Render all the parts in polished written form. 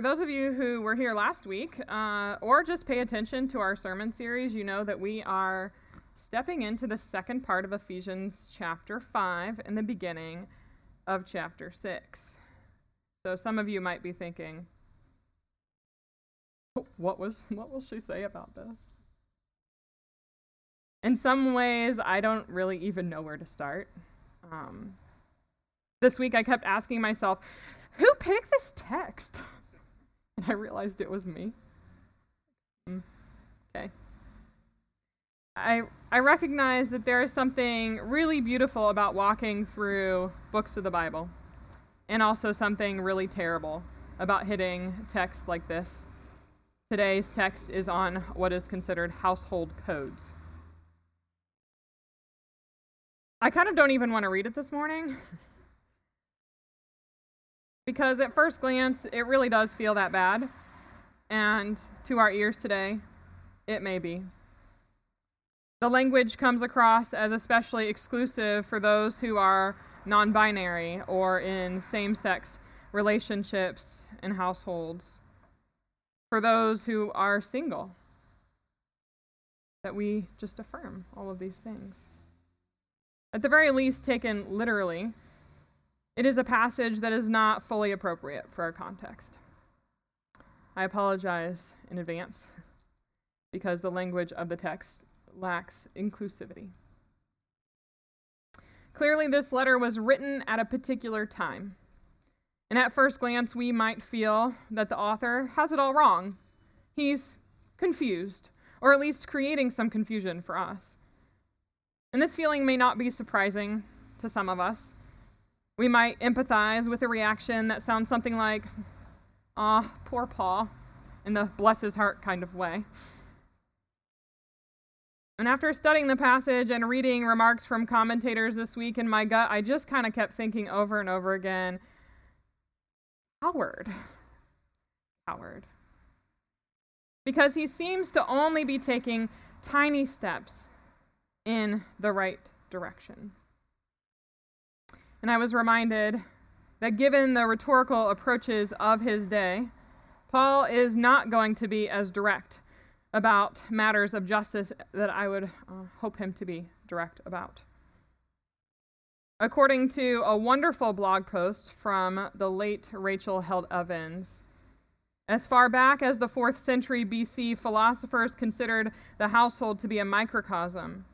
For those of you who were here last week, or just pay attention to our sermon series, you know that we are stepping into the second part of Ephesians chapter 5 and the beginning of chapter 6. So some of you might be thinking, what will she say about this? In some ways, I don't really even know where to start. This week I kept asking myself, who picked this text? And I realized it was me. Okay. I recognize that there is something really beautiful about walking through books of the Bible, and also something really terrible about hitting texts like this. Today's text is on what is considered household codes. I kind of don't even want to read it this morning. Because at first glance, it really does feel that bad, and to our ears today, it may be. The language comes across as especially exclusive for those who are non-binary or in same-sex relationships and households, for those who are single, that we just affirm all of these things. At the very least, taken literally, it is a passage that is not fully appropriate for our context. I apologize in advance because the language of the text lacks inclusivity. Clearly, this letter was written at a particular time, and at first glance, we might feel that the author has it all wrong. He's confused, or at least creating some confusion for us. And this feeling may not be surprising to some of us. We might empathize with a reaction that sounds something like, "Ah, poor Paul," in the bless his heart kind of way. And after studying the passage and reading remarks from commentators this week, in my gut, I just kind of kept thinking over and over again, coward. Because he seems to only be taking tiny steps in the right direction. And I was reminded that given the rhetorical approaches of his day, Paul is not going to be as direct about matters of justice that I would hope him to be direct about. According to a wonderful blog post from the late Rachel Held Evans, as far back as the 4th century BC, philosophers considered the household to be a microcosm,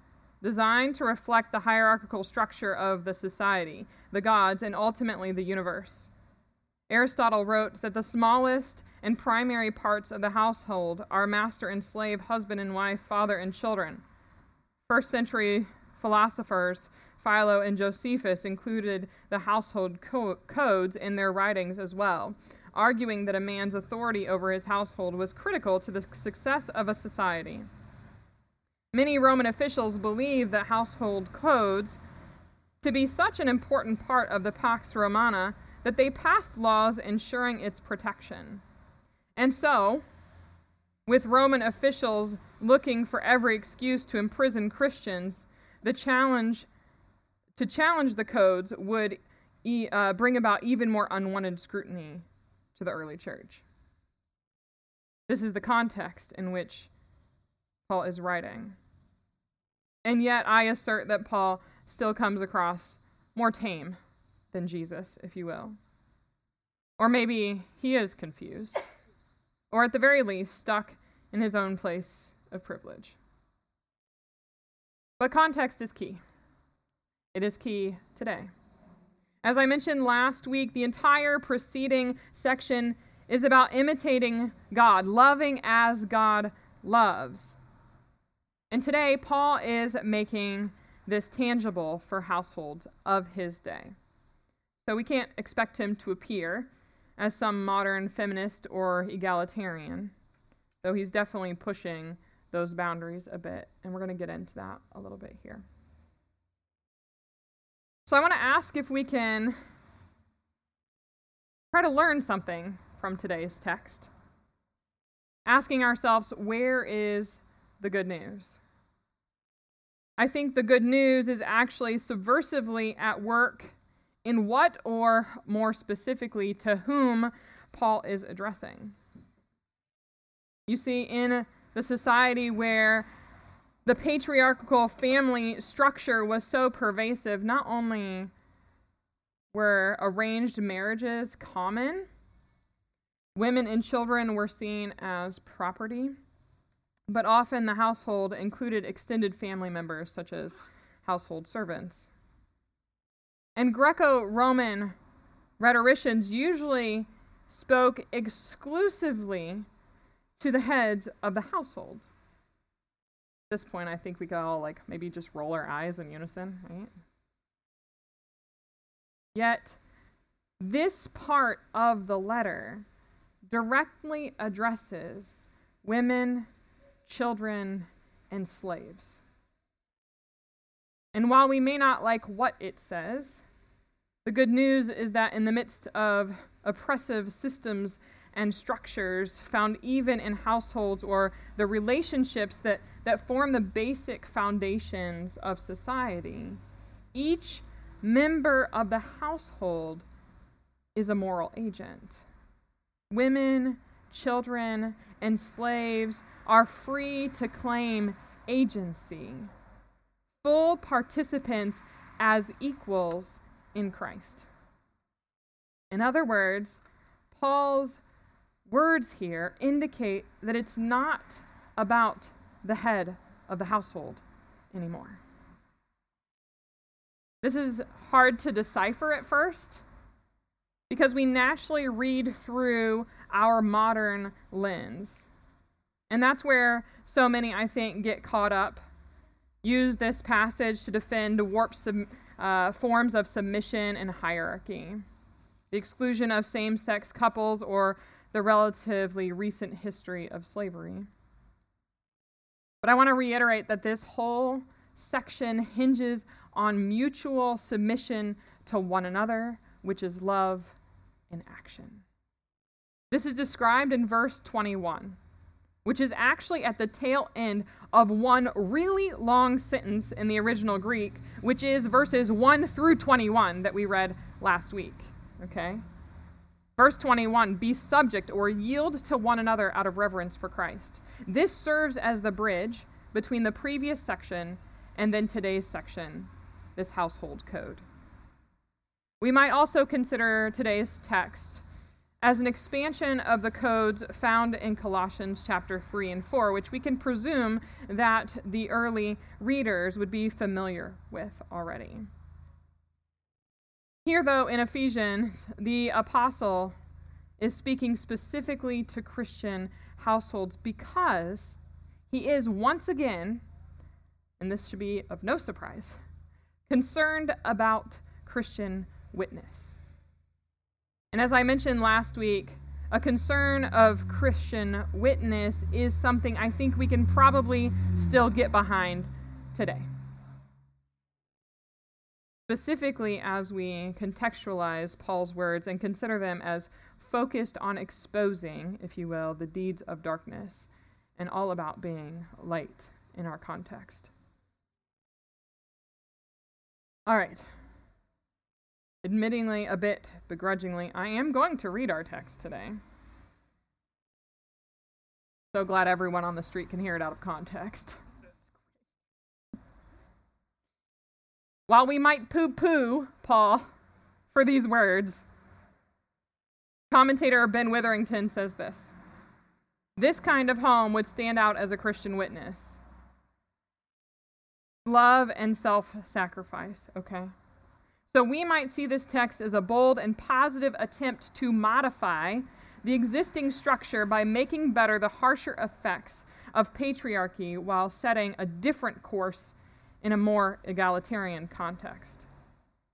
designed to reflect the hierarchical structure of the society, the gods, and ultimately the universe. Aristotle wrote that the smallest and primary parts of the household are master and slave, husband and wife, father and children. 1st-century philosophers Philo and Josephus included the household codes in their writings as well, arguing that a man's authority over his household was critical to the success of a society. Many Roman officials believed that household codes to be such an important part of the Pax Romana that they passed laws ensuring its protection. And so, with Roman officials looking for every excuse to imprison Christians, the challenge to challenge the codes would bring about even more unwanted scrutiny to the early church. This is the context in which Paul is writing. And yet, I assert that Paul still comes across more tame than Jesus, if you will. Or maybe he is confused, or at the very least, stuck in his own place of privilege. But context is key. It is key today. As I mentioned last week, the entire preceding section is about imitating God, loving as God loves. And today, Paul is making this tangible for households of his day. So we can't expect him to appear as some modern feminist or egalitarian, though he's definitely pushing those boundaries a bit, and we're going to get into that a little bit here. So I want to ask if we can try to learn something from today's text, asking ourselves, where is the good news? I think the good news is actually subversively at work in what, or more specifically, to whom Paul is addressing. You see, in the society where the patriarchal family structure was so pervasive, not only were arranged marriages common, women and children were seen as property, but often the household included extended family members, such as household servants. And Greco-Roman rhetoricians usually spoke exclusively to the heads of the household. At this point, I think we could all maybe just roll our eyes in unison, right? Yet, this part of the letter directly addresses women, children, and slaves. And while we may not like what it says, the good news is that in the midst of oppressive systems and structures found even in households or the relationships that form the basic foundations of society, each member of the household is a moral agent. Women, children, and slaves are free to claim agency, full participants as equals in Christ. In other words, Paul's words here indicate that it's not about the head of the household anymore. This is hard to decipher at first because we naturally read through our modern lens. And that's where so many, I think, get caught up, use this passage to defend warped forms of submission and hierarchy, the exclusion of same-sex couples, or the relatively recent history of slavery. But I want to reiterate that this whole section hinges on mutual submission to one another, which is love in action. This is described in verse 21, which is actually at the tail end of one really long sentence in the original Greek, which is verses 1 through 21 that we read last week, okay? Verse 21, be subject or yield to one another out of reverence for Christ. This serves as the bridge between the previous section and then today's section, this household code. We might also consider today's text as an expansion of the codes found in Colossians chapter 3 and 4, which we can presume that the early readers would be familiar with already. Here, though, in Ephesians, the apostle is speaking specifically to Christian households because he is once again, and this should be of no surprise, concerned about Christian witness. And as I mentioned last week, a concern of Christian witness is something I think we can probably still get behind today, specifically as we contextualize Paul's words and consider them as focused on exposing, if you will, the deeds of darkness and all about being light in our context. All right. Admittingly, a bit begrudgingly, I am going to read our text today. So glad everyone on the street can hear it out of context. While we might poo-poo Paul for these words, commentator Ben Witherington says this: this kind of home would stand out as a Christian witness. Love and self-sacrifice, okay? So we might see this text as a bold and positive attempt to modify the existing structure by making better the harsher effects of patriarchy while setting a different course in a more egalitarian context.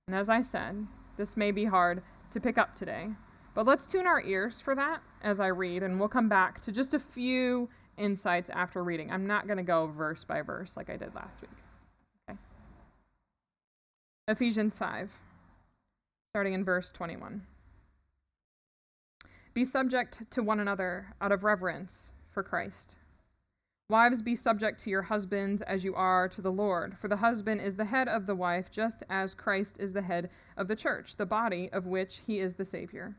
And as I said, this may be hard to pick up today, but let's tune our ears for that as I read, and we'll come back to just a few insights after reading. I'm not going to go verse by verse like I did last week. Ephesians 5, starting in verse 21. Be subject to one another out of reverence for Christ. Wives, be subject to your husbands as you are to the Lord, for the husband is the head of the wife, just as Christ is the head of the church, the body of which he is the Savior.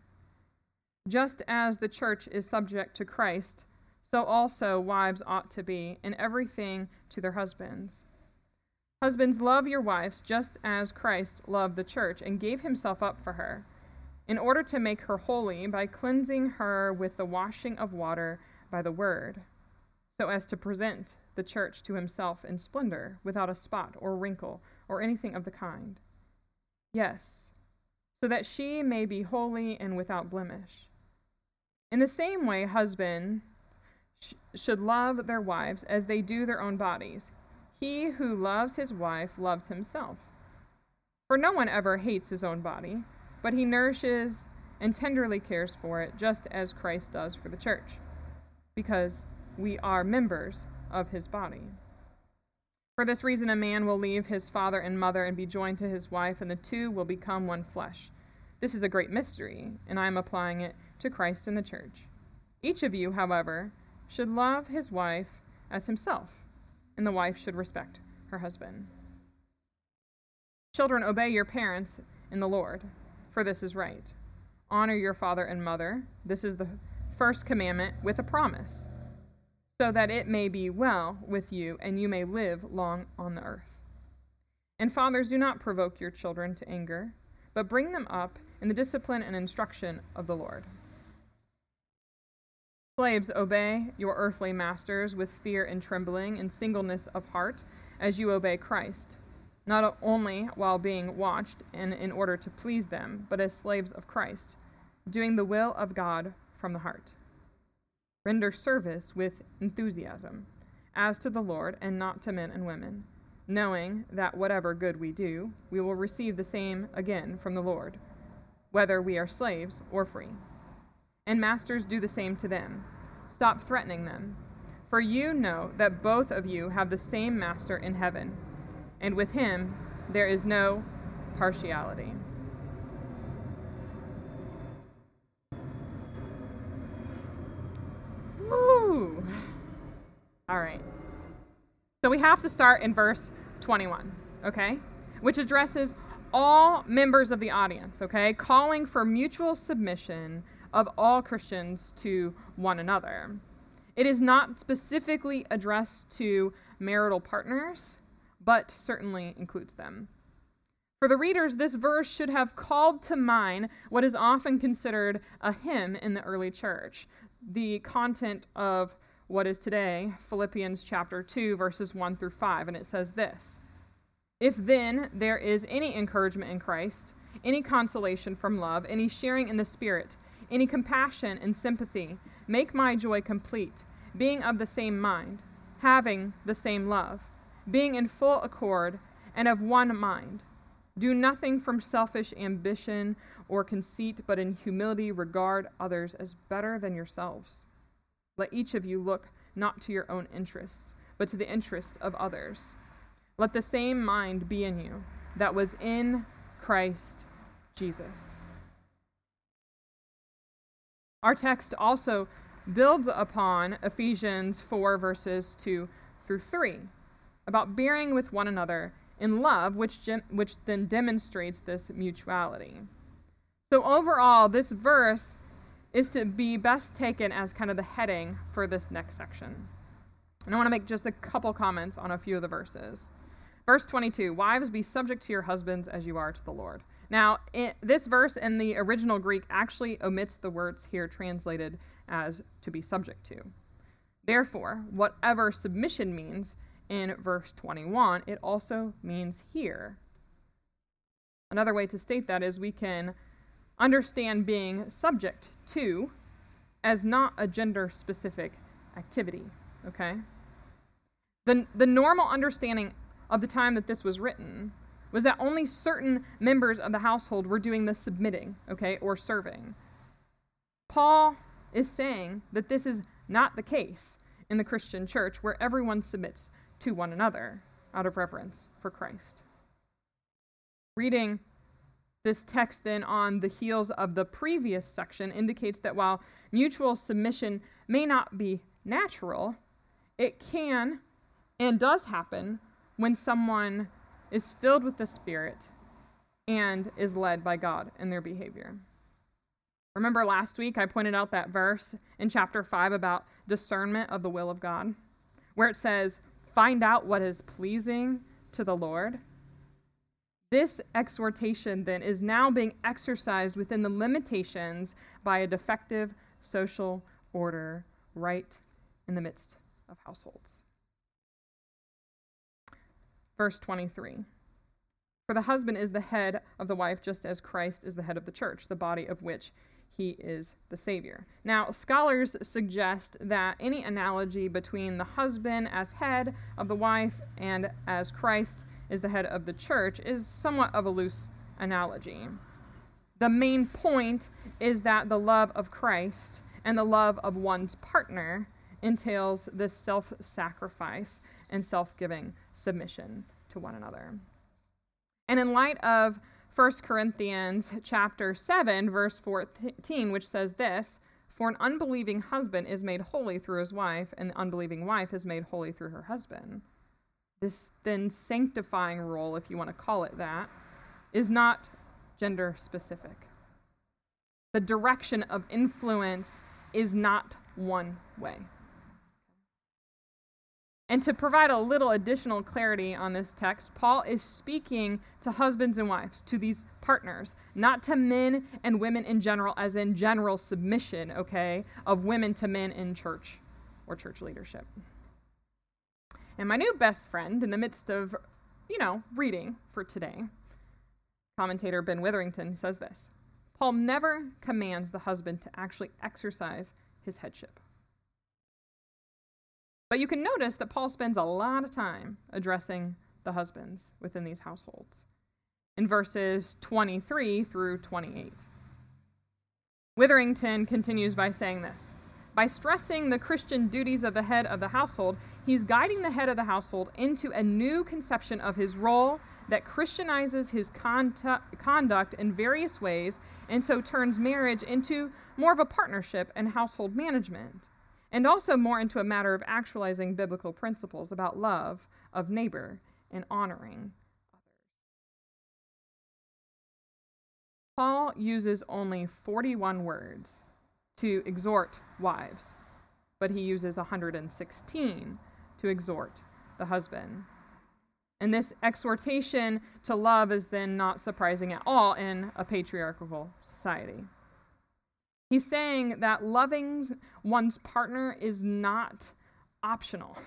Just as the church is subject to Christ, so also wives ought to be in everything to their husbands. Husbands, love your wives just as Christ loved the church and gave himself up for her, in order to make her holy by cleansing her with the washing of water by the word, so as to present the church to himself in splendor, without a spot or wrinkle or anything of the kind. Yes, so that she may be holy and without blemish. In the same way, husbands should love their wives as they do their own bodies. He who loves his wife loves himself. For no one ever hates his own body, but he nourishes and tenderly cares for it, just as Christ does for the church, because we are members of his body. For this reason, a man will leave his father and mother and be joined to his wife, and the two will become one flesh. This is a great mystery, and I am applying it to Christ and the church. Each of you, however, should love his wife as himself, and the wife should respect her husband. Children, obey your parents in the Lord, for this is right. Honor your father and mother. This is the first commandment with a promise, so that it may be well with you and you may live long on the earth. And fathers, do not provoke your children to anger, but bring them up in the discipline and instruction of the Lord. Slaves, obey your earthly masters with fear and trembling and singleness of heart, as you obey Christ, not only while being watched and in order to please them, but as slaves of Christ, doing the will of God from the heart. Render service with enthusiasm, as to the Lord and not to men and women, knowing that whatever good we do, we will receive the same again from the Lord, whether we are slaves or free. And masters, do the same to them. Stop threatening them, for you know that both of you have the same master in heaven, and with him there is no partiality. Woo! All right. So we have to start in verse 21, okay? Which addresses all members of the audience, okay? Calling for mutual submission of all Christians to one another. It is not specifically addressed to marital partners, but certainly includes them. For the readers, this verse should have called to mind what is often considered a hymn in the early church, the content of what is today Philippians chapter 2, verses 1 through 5, and it says this: If then there is any encouragement in Christ, any consolation from love, any sharing in the Spirit, any compassion and sympathy, make my joy complete, being of the same mind, having the same love, being in full accord and of one mind. Do nothing from selfish ambition or conceit, but in humility regard others as better than yourselves. Let each of you look not to your own interests, but to the interests of others. Let the same mind be in you that was in Christ Jesus. Our text also builds upon Ephesians 4, verses 2 through 3, about bearing with one another in love, which then demonstrates this mutuality. So overall, this verse is to be best taken as kind of the heading for this next section. And I want to make just a couple comments on a few of the verses. Verse 22, wives, be subject to your husbands as you are to the Lord. Now, this verse in the original Greek actually omits the words here translated as to be subject to. Therefore, whatever submission means in verse 21, it also means here. Another way to state that is we can understand being subject to as not a gender-specific activity, okay? The normal understanding of the time that this was written was that only certain members of the household were doing the submitting, okay, or serving. Paul is saying that this is not the case in the Christian church, where everyone submits to one another out of reverence for Christ. Reading this text then on the heels of the previous section indicates that while mutual submission may not be natural, it can and does happen when someone is filled with the Spirit and is led by God in their behavior. Remember last week I pointed out that verse in chapter 5 about discernment of the will of God, where it says, "Find out what is pleasing to the Lord." This exhortation, then, is now being exercised within the limitations by a defective social order right in the midst of households. Verse 23, "For the husband is the head of the wife, just as Christ is the head of the church, the body of which he is the Savior." Now, scholars suggest that any analogy between the husband as head of the wife and as Christ is the head of the church is somewhat of a loose analogy. The main point is that the love of Christ and the love of one's partner entails this self-sacrifice and self-giving submission to one another. And in light of 1 Corinthians chapter 7, verse 14, which says this, "For an unbelieving husband is made holy through his wife, and the unbelieving wife is made holy through her husband." This then sanctifying role, if you want to call it that, is not gender specific. The direction of influence is not one way. And to provide a little additional clarity on this text, Paul is speaking to husbands and wives, to these partners, not to men and women in general, as in general submission, okay, of women to men in church or church leadership. And my new best friend in the midst of, reading for today, commentator Ben Witherington says this, "Paul never commands the husband to actually exercise his headship." But you can notice that Paul spends a lot of time addressing the husbands within these households in verses 23 through 28. Witherington continues by saying this, "By stressing the Christian duties of the head of the household, he's guiding the head of the household into a new conception of his role that Christianizes his conduct in various ways and so turns marriage into more of a partnership and household management, and also more into a matter of actualizing biblical principles about love of neighbor and honoring others." Paul uses only 41 words to exhort wives, but he uses 116 to exhort the husband. And this exhortation to love is then not surprising at all in a patriarchal society. He's saying that loving one's partner is not optional.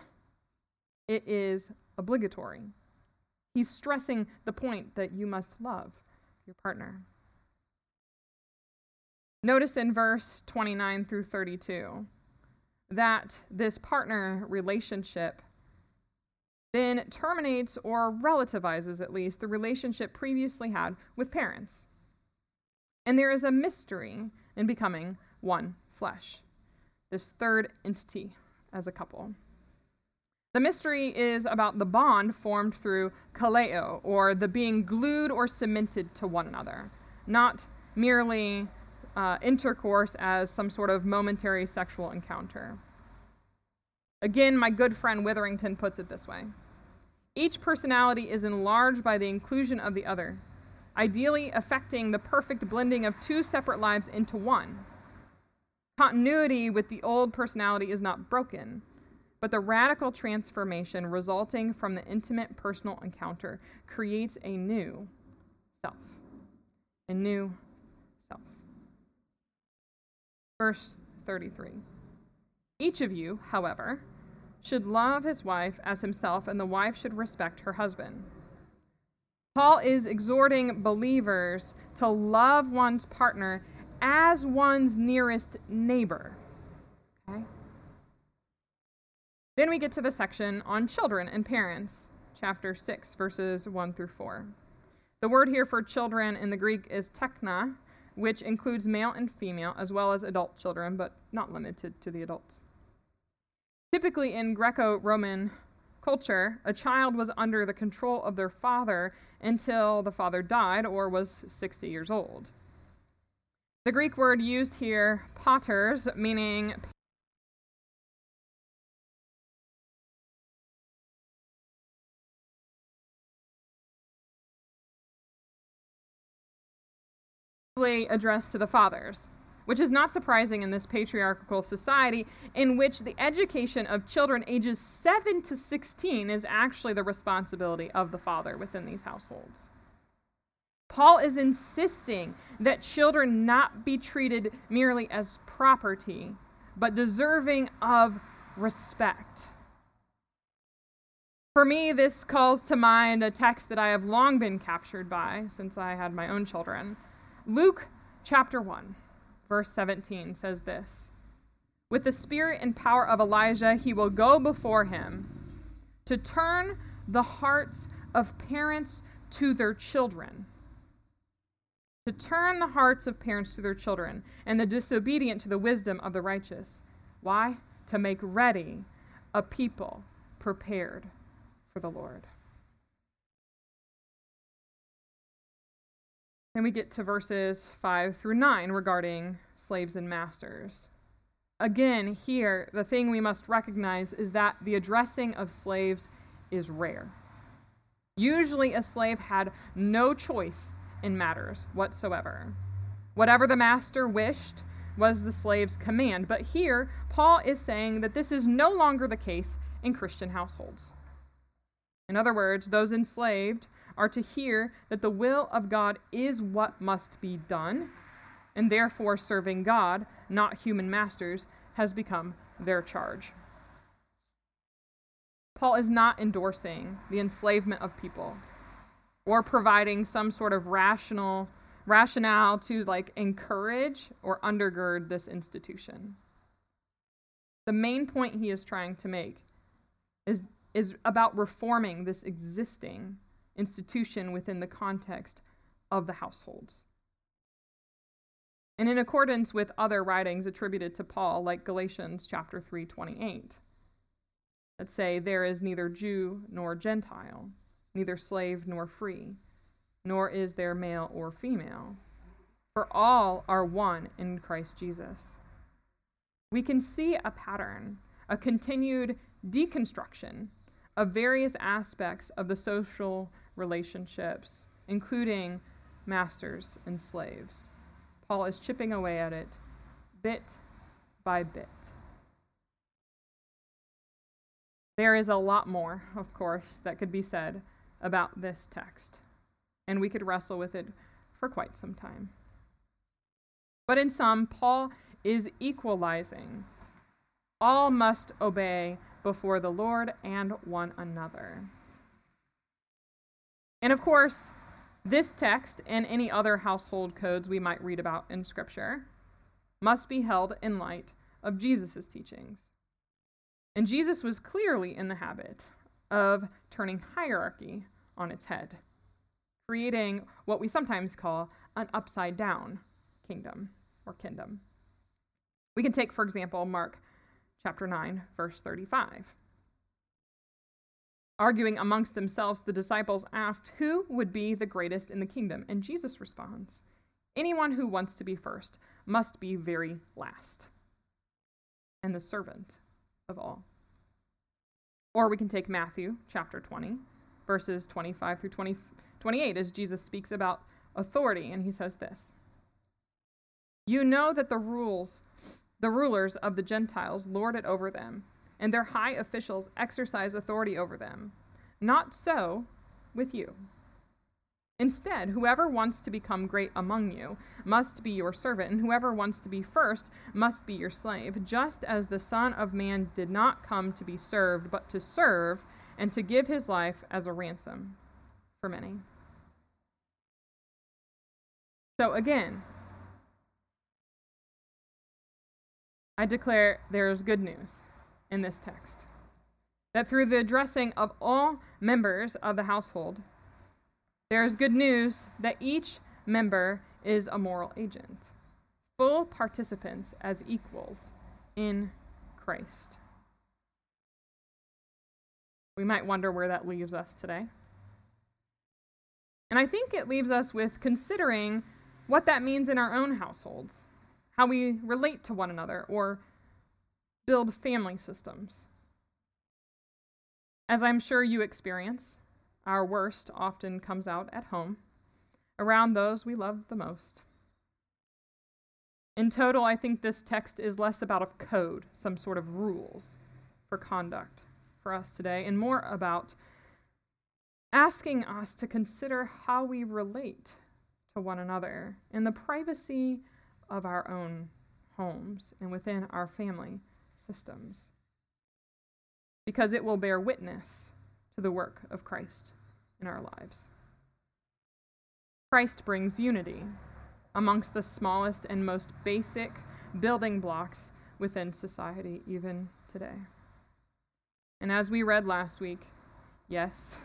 It is obligatory. He's stressing the point that you must love your partner. Notice in verse 29 through 32 that this partner relationship then terminates or relativizes, at least, the relationship previously had with parents. And there is a mystery in becoming one flesh, this third entity as a couple. The mystery is about the bond formed through kaleo, or the being glued or cemented to one another, not merely intercourse as some sort of momentary sexual encounter. Again, my good friend Witherington puts it this way, "Each personality is enlarged by the inclusion of the other, ideally affecting the perfect blending of two separate lives into one. Continuity with the old personality is not broken, but the radical transformation resulting from the intimate personal encounter creates a new self." A new self. Verse 33, "Each of you, however, should love his wife as himself, and the wife should respect her husband." Paul is exhorting believers to love one's partner as one's nearest neighbor. Okay? Then we get to the section on children and parents, chapter 6, verses 1 through 4. The word here for children in the Greek is tekna, which includes male and female, as well as adult children, but not limited to the adults. Typically in Greco-Roman culture, a child was under the control of their father until the father died or was 60 years old. The Greek word used here, paters, meaning addressed to the fathers, which is not surprising in this patriarchal society in which the education of children ages 7 to 16 is actually the responsibility of the father within these households. Paul is insisting that children not be treated merely as property, but deserving of respect. For me, this calls to mind a text that I have long been captured by since I had my own children. Luke chapter 1, verse 17 says this, "With the spirit and power of Elijah, he will go before him to turn the hearts of parents to their children." To turn the hearts of parents to their children and the disobedient to the wisdom of the righteous. Why? To make ready a people prepared for the Lord. Then we get to verses 5 through 9 regarding slaves and masters. Again, here, the thing we must recognize is that the addressing of slaves is rare. Usually a slave had no choice in matters whatsoever. Whatever the master wished was the slave's command. But here, Paul is saying that this is no longer the case in Christian households. In other words, those enslaved are to hear that the will of God is what must be done, and therefore serving God, not human masters, has become their charge. Paul is not endorsing the enslavement of people or providing some sort of rationale to encourage or undergird this institution. The main point he is trying to make is about reforming this existing institution within the context of the households. And in accordance with other writings attributed to Paul, like Galatians chapter 3:28, that say, "There is neither Jew nor Gentile, neither slave nor free, nor is there male or female, for all are one in Christ Jesus." We can see a pattern, a continued deconstruction of various aspects of the social relationships, including masters and slaves. Paul is chipping away at it bit by bit. There is a lot more, of course, that could be said about this text, and we could wrestle with it for quite some time. But in sum, Paul is equalizing. All must obey before the Lord and one another. And of course, this text and any other household codes we might read about in Scripture must be held in light of Jesus' teachings. And Jesus was clearly in the habit of turning hierarchy on its head, creating what we sometimes call an upside-down kingdom or kingdom. We can take, for example, Mark chapter 9, verse 35. Arguing amongst themselves, the disciples asked, "Who would be the greatest in the kingdom?" And Jesus responds, "Anyone who wants to be first must be very last, and the servant of all." Or we can take Matthew chapter 20, verses 25 through 28, as Jesus speaks about authority, and he says this, "You know that the rulers of the Gentiles lord it over them, and their high officials exercise authority over them. Not so with you. Instead, whoever wants to become great among you must be your servant, and whoever wants to be first must be your slave, just as the Son of Man did not come to be served, but to serve and to give his life as a ransom for many." So again, I declare there is good news in this text, that through the addressing of all members of the household, there is good news that each member is a moral agent, full participants as equals in Christ. We might wonder where that leaves us today. And I think it leaves us with considering what that means in our own households, how we relate to one another, or build family systems. As I'm sure you experience, our worst often comes out at home, around those we love the most. In total, I think this text is less about a code, some sort of rules for conduct for us today, and more about asking us to consider how we relate to one another in the privacy of our own homes and within our family systems, because it will bear witness to the work of Christ in our lives. Christ brings unity amongst the smallest and most basic building blocks within society, even today. And as we read last week, yes,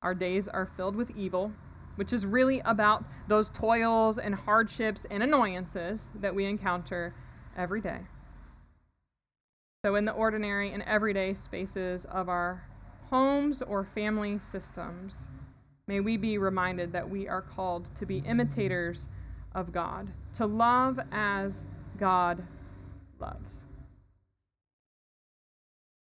our days are filled with evil, which is really about those toils and hardships and annoyances that we encounter every day. So in the ordinary and everyday spaces of our homes or family systems, may we be reminded that we are called to be imitators of God, to love as God loves.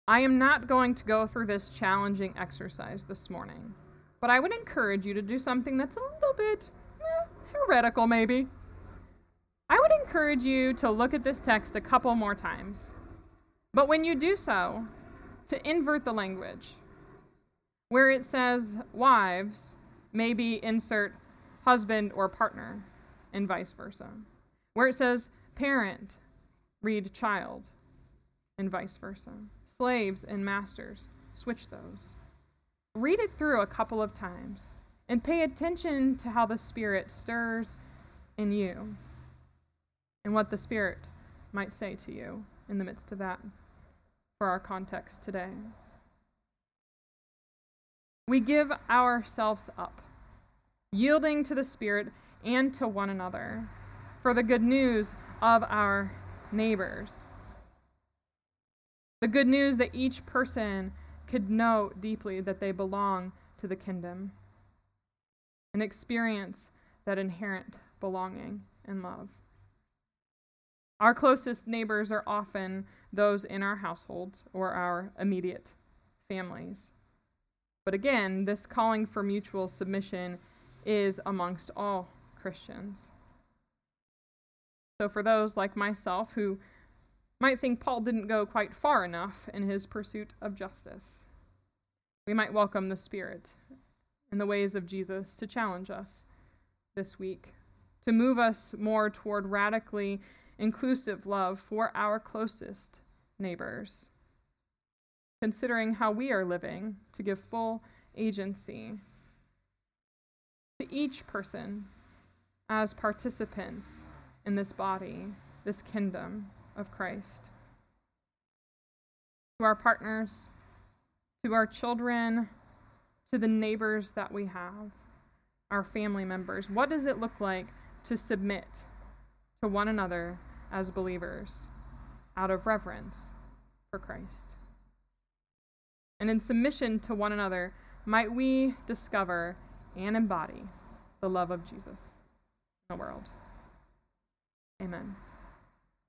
I am not going to go through this challenging exercise this morning, but I would encourage you to do something that's a little bit heretical, maybe. I would encourage you to look at this text a couple more times, but when you do so, to invert the language, where it says wives, maybe insert husband or partner, and vice versa. Where it says parent, read child, and vice versa. Slaves and masters, switch those. Read it through a couple of times and pay attention to how the Spirit stirs in you and what the Spirit might say to you in the midst of that for our context today. We give ourselves up, yielding to the Spirit and to one another for the good news of our neighbors. The good news that each person could know deeply that they belong to the kingdom and experience that inherent belonging and love. Our closest neighbors are often those in our households or our immediate families. But again, this calling for mutual submission is amongst all Christians. So for those like myself who might think Paul didn't go quite far enough in his pursuit of justice, we might welcome the Spirit and the ways of Jesus to challenge us this week, to move us more toward radically inclusive love for our closest neighbors, considering how we are living to give full agency to each person as participants in this body, this kingdom of Christ. To our partners, to our children, to the neighbors that we have, our family members. What does it look like to submit to one another as believers out of reverence for Christ? And in submission to one another, might we discover and embody the love of Jesus in the world. Amen.